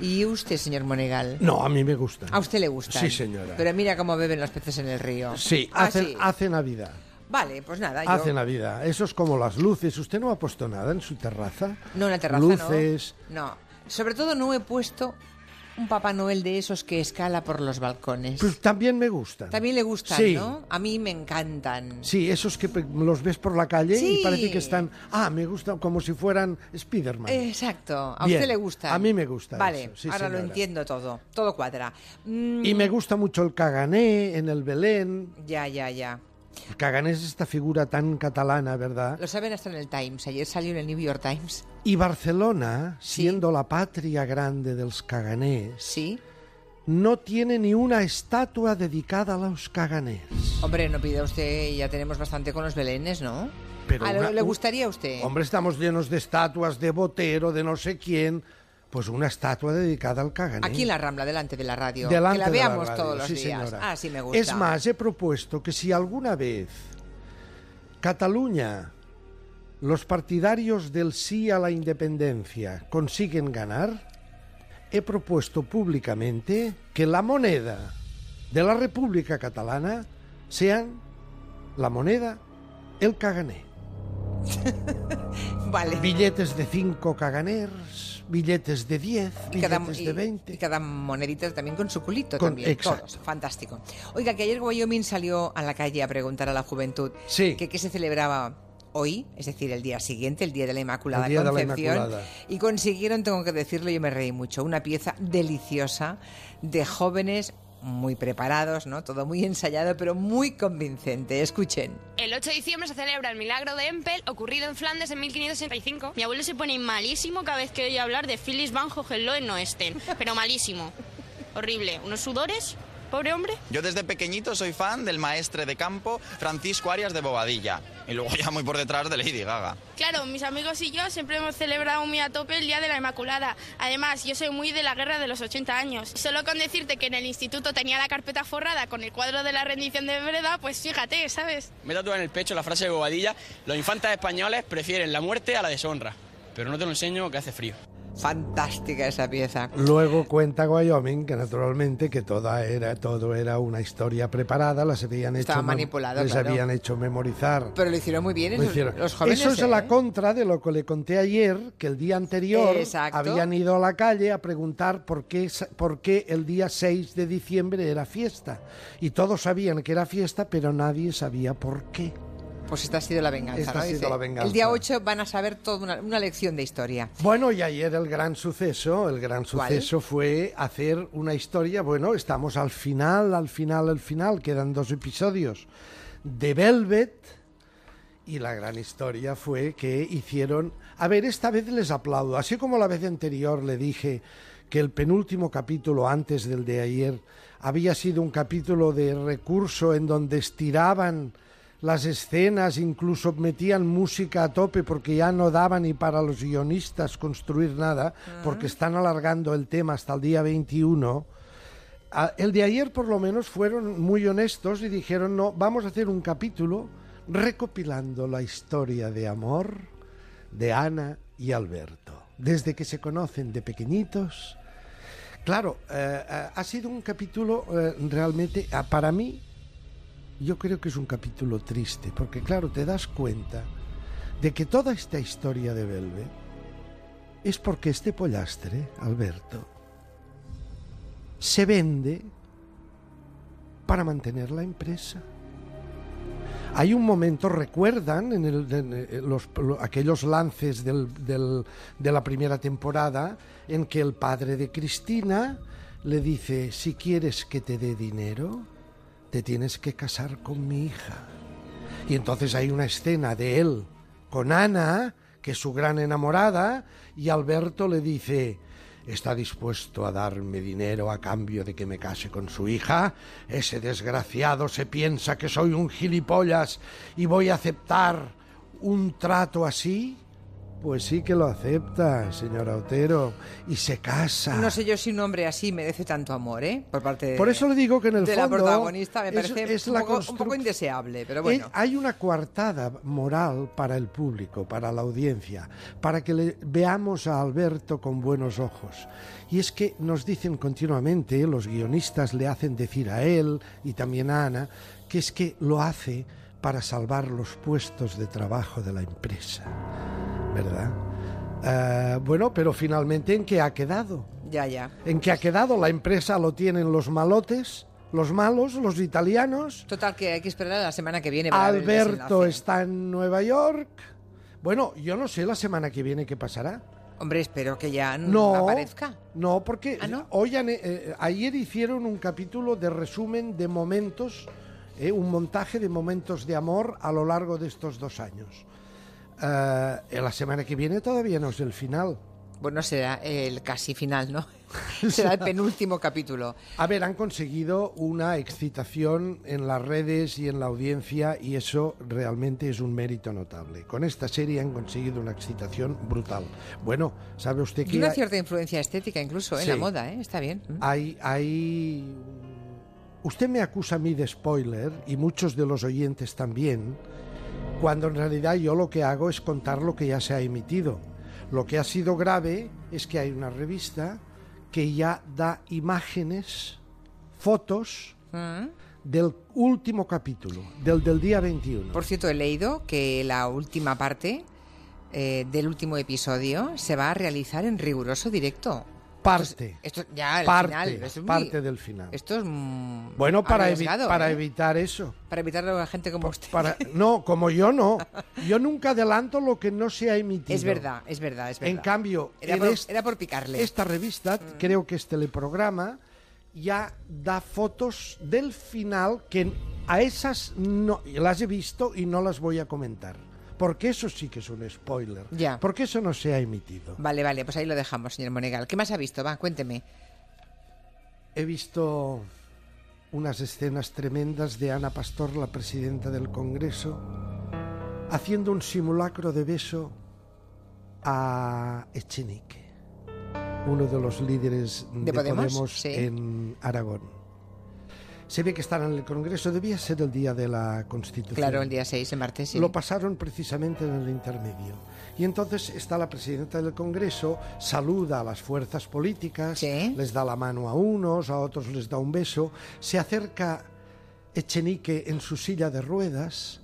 ¿Y usted, señor Monegal? No, a mí me gustan. ¿A usted le gustan? Sí, señora. Pero mira cómo beben los peces en el río. Sí, hace Navidad. Vale, pues nada. Hace Navidad. Eso es como las luces. ¿Usted no ha puesto nada en su terraza? No, en la terraza luces. No. Sobre todo no he puesto un Papá Noel de esos que escala por los balcones. Pues también me gustan. También le gustan, sí. ¿No? A mí me encantan. Sí, esos que los ves por la calle, sí, y parece que están... Ah, me gustan como si fueran Spiderman. Exacto. ¿A bien, usted le gustan? A mí me gustan. Vale, eso. Sí, ahora señora, lo entiendo todo. Todo cuadra. Y me gusta mucho el cagané en el Belén. Ya. El caganés es esta figura tan catalana, ¿verdad? Lo saben hasta en el Times. Ayer salió en el New York Times. Y Barcelona, siendo la patria grande de los caganés, no tiene ni una estatua dedicada a los caganés. Hombre, no pida usted, ya tenemos bastante con los belenes, ¿no? Pero ¿le gustaría a usted? Hombre, estamos llenos de estatuas, de Botero, de no sé quién... Pues una estatua dedicada al Caganés. Aquí en la Rambla, delante de la radio. Delante que la veamos la radio, todos los días. Señora. Ah, sí, me gusta. Es más, he propuesto que si alguna vez Cataluña, los partidarios del sí a la independencia, consiguen ganar, he propuesto públicamente que la moneda de la República Catalana sean la moneda el Caganés. Vale. Billetes de 5 caganers. Billetes de 10, billetes de 20. Y cada monedita también con su culito también. Exacto. Todos, fantástico. Oiga, que ayer Wyoming salió a la calle a preguntar a la juventud que qué se celebraba hoy, es decir, el día siguiente, el Día de la Inmaculada Concepción. Y consiguieron, tengo que decirlo, yo me reí mucho, una pieza deliciosa de jóvenes muy preparados, ¿no? Todo muy ensayado, pero muy convincente. Escuchen. El 8 de diciembre se celebra el milagro de Empel, ocurrido en Flandes en 1565. Mi abuelo se pone malísimo cada vez que oye hablar de Phyllis van Hohenlohe-Noesten, pero malísimo. Horrible. Unos sudores... Pobre hombre. Yo desde pequeñito soy fan del maestre de campo Francisco Arias de Bobadilla. Y luego ya muy por detrás de Lady Gaga. Claro, mis amigos y yo siempre hemos celebrado muy a tope el Día de la Inmaculada. Además, yo soy muy de la guerra de los 80 años. Solo con decirte que en el instituto tenía la carpeta forrada con el cuadro de la rendición de Breda, pues fíjate, ¿sabes? Me tatúa en el pecho la frase de Bobadilla: los infantes españoles prefieren la muerte a la deshonra. Pero no te lo enseño, que hace frío. Fantástica esa pieza. Luego cuenta Wyoming que naturalmente que todo era una historia preparada, las habían estaba hecho manipulado, les claro, habían hecho memorizar. Pero lo hicieron muy bien los jóvenes. Eso es la contra de lo que le conté ayer, que el día anterior habían ido a la calle a preguntar por qué el día 6 de diciembre era fiesta. Y todos sabían que era fiesta, pero nadie sabía por qué. Pues esta ha sido la venganza, esta, ¿no? Ha sido la venganza. El día 8 van a saber toda una lección de historia. Bueno, y ayer el gran suceso fue hacer una historia. Bueno, estamos al final, quedan 2 episodios de Velvet. Y la gran historia fue que hicieron... A ver, esta vez les aplaudo. Así como la vez anterior le dije que el penúltimo capítulo antes del de ayer había sido un capítulo de recurso en donde estiraban las escenas, incluso metían música a tope porque ya no daba ni para los guionistas construir nada, porque están alargando el tema hasta el día 21. El de ayer por lo menos fueron muy honestos y dijeron: no, vamos a hacer un capítulo recopilando la historia de amor de Ana y Alberto, desde que se conocen de pequeñitos. Claro, ha sido un capítulo realmente, para mí, yo creo que es un capítulo triste, porque claro, te das cuenta de que toda esta historia de Velvet es porque este pollastre, Alberto, se vende para mantener la empresa. Hay un momento, ¿recuerdan? Aquellos lances de la primera temporada en que el padre de Cristina le dice: si quieres que te dé dinero, te tienes que casar con mi hija. Y entonces hay una escena de él con Ana, que es su gran enamorada, y Alberto le dice: ¿está dispuesto a darme dinero a cambio de que me case con su hija? Ese desgraciado se piensa que soy un gilipollas y voy a aceptar un trato así. Pues sí que lo acepta, señora Otero, y se casa. No sé yo si un hombre así merece tanto amor, ¿eh? Por parte de... Por eso le digo que en el fondo... De la protagonista me parece un poco indeseable, pero bueno. Hay una coartada moral para el público, para la audiencia, para que veamos a Alberto con buenos ojos. Y es que nos dicen continuamente, los guionistas le hacen decir a él y también a Ana, que es que lo hace para salvar los puestos de trabajo de la empresa. ¿Verdad? Bueno, pero finalmente, ¿en qué ha quedado? Ya. ¿En qué ha quedado? La empresa lo tienen los malotes, los malos, los italianos. Total, que hay que esperar a la semana que viene. Para Alberto está en Nueva York. Bueno, yo no sé la semana que viene qué pasará. Hombre, espero que ya no aparezca. No, porque hoy, ayer hicieron un capítulo de resumen de momentos, un montaje de momentos de amor a lo largo de estos 2 años. La semana que viene todavía no es el final. Bueno, será el casi final, ¿no? Será el penúltimo capítulo. A ver, han conseguido una excitación en las redes y en la audiencia, y eso realmente es un mérito notable. Con esta serie han conseguido una excitación brutal. Bueno, ¿sabe usted que...? Y una cierta influencia estética incluso, en la moda, ¿eh? Está bien. Hay... Usted me acusa a mí de spoiler, y muchos de los oyentes también, cuando en realidad yo lo que hago es contar lo que ya se ha emitido. Lo que ha sido grave es que hay una revista que ya da imágenes, fotos del último capítulo, del día 21. Por cierto, he leído que la última parte del último episodio se va a realizar en riguroso directo. Parte del final. Esto es bueno, para evitar eso. Para evitarlo a la gente como usted. No, como yo no. Yo nunca adelanto lo que no se ha emitido. Es verdad. En cambio, era por picarle. Esta revista, creo que este teleprograma, ya da fotos del final, que a esas no las he visto y no las voy a comentar. Porque eso sí que es un spoiler. Ya. Porque eso no se ha emitido. Vale, pues ahí lo dejamos, señor Monegal. ¿Qué más ha visto? Va, cuénteme. He visto unas escenas tremendas de Ana Pastor, la presidenta del Congreso, haciendo un simulacro de beso a Echenique, uno de los líderes de Podemos en Aragón. Se ve que están en el Congreso, debía ser el día de la Constitución. Claro, el día 6, el martes, sí. Lo pasaron precisamente en el intermedio. Y entonces está la presidenta del Congreso, saluda a las fuerzas políticas, ¿sí? Les da la mano a unos, a otros les da un beso. Se acerca Echenique en su silla de ruedas.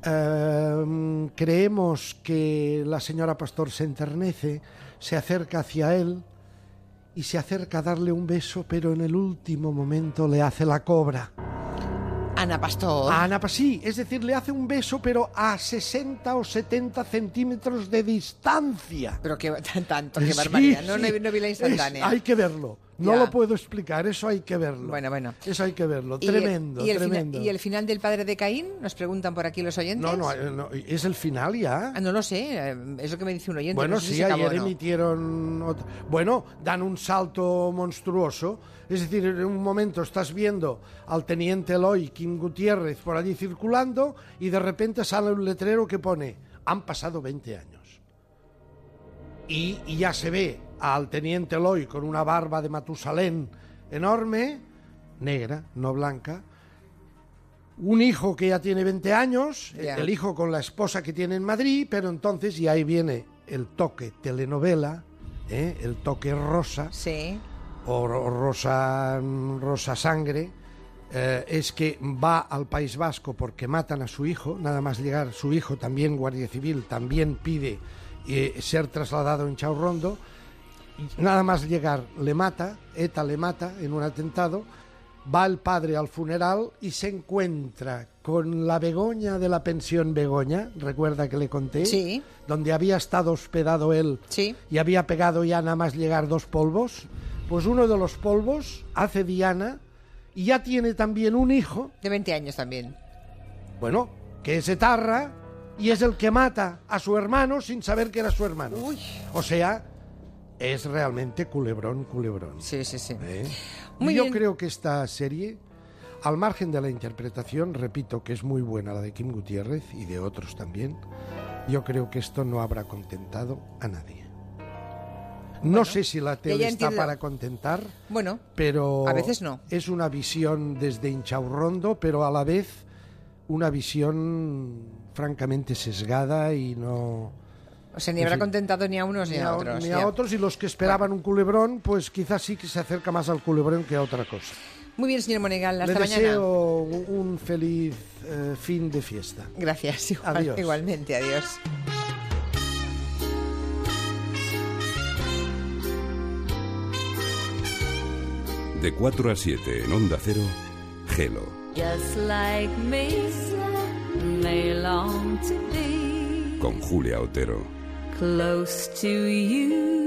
Creemos que la señora Pastor se enternece, se acerca hacia él. Y se acerca a darle un beso, pero en el último momento le hace la cobra. Ana Pastor. Sí, es decir, le hace un beso, pero a 60 o 70 centímetros de distancia. Pero qué barbaridad. Sí. No vi la instantánea. Hay que verlo. No lo puedo explicar, eso hay que verlo. Bueno. Eso hay que verlo. Tremendo. ¿Y el final del padre de Caín? Nos preguntan por aquí los oyentes. No, ¿es el final ya? No lo sé, es lo que me dice un oyente. Bueno, no sé si ayer emitieron... dan un salto monstruoso. Es decir, en un momento estás viendo al teniente Eloy King Gutiérrez por allí circulando y de repente sale un letrero que pone: han pasado 20 años. Y ya se ve al teniente Eloy con una barba de Matusalén enorme, negra, no blanca, un hijo que ya tiene 20 años, el hijo con la esposa que tiene en Madrid, pero entonces, y ahí viene el toque telenovela, el toque rosa, sí, o rosa sangre, es que va al País Vasco porque matan a su hijo, nada más llegar su hijo, también guardia civil, también pide ser trasladado a Inchaurrondo. Nada más llegar, le mata, Eta le mata en un atentado, va el padre al funeral y se encuentra con la Begoña de la pensión Begoña, recuerda que le conté, sí, donde había estado hospedado él, sí, y había pegado ya nada más llegar 2 polvos, pues uno de los polvos hace Diana y ya tiene también un hijo. De 20 años también. Bueno, que es etarra y es el que mata a su hermano sin saber que era su hermano. Uy. O sea... es realmente culebrón. Sí. Yo creo que esta serie, al margen de la interpretación, repito que es muy buena la de Kim Gutiérrez y de otros también, Yo creo que esto no habrá contentado a nadie. No sé si la tele está para contentar, pero a veces no. Es una visión desde Inchaurrondo, pero a la vez una visión francamente sesgada y no... O sea, ni habrá contentado ni a unos ni a otros. Ni a otros, y los que esperaban un culebrón, pues quizás sí que se acerca más al culebrón que a otra cosa. Muy bien, señor Monegal, hasta mañana. Le deseo un feliz fin de fiesta. Gracias, adiós. Igualmente, adiós. De 4 a 7 en Onda Cero, Gelo. Just like me, they long to be. Con Julia Otero. Close to you.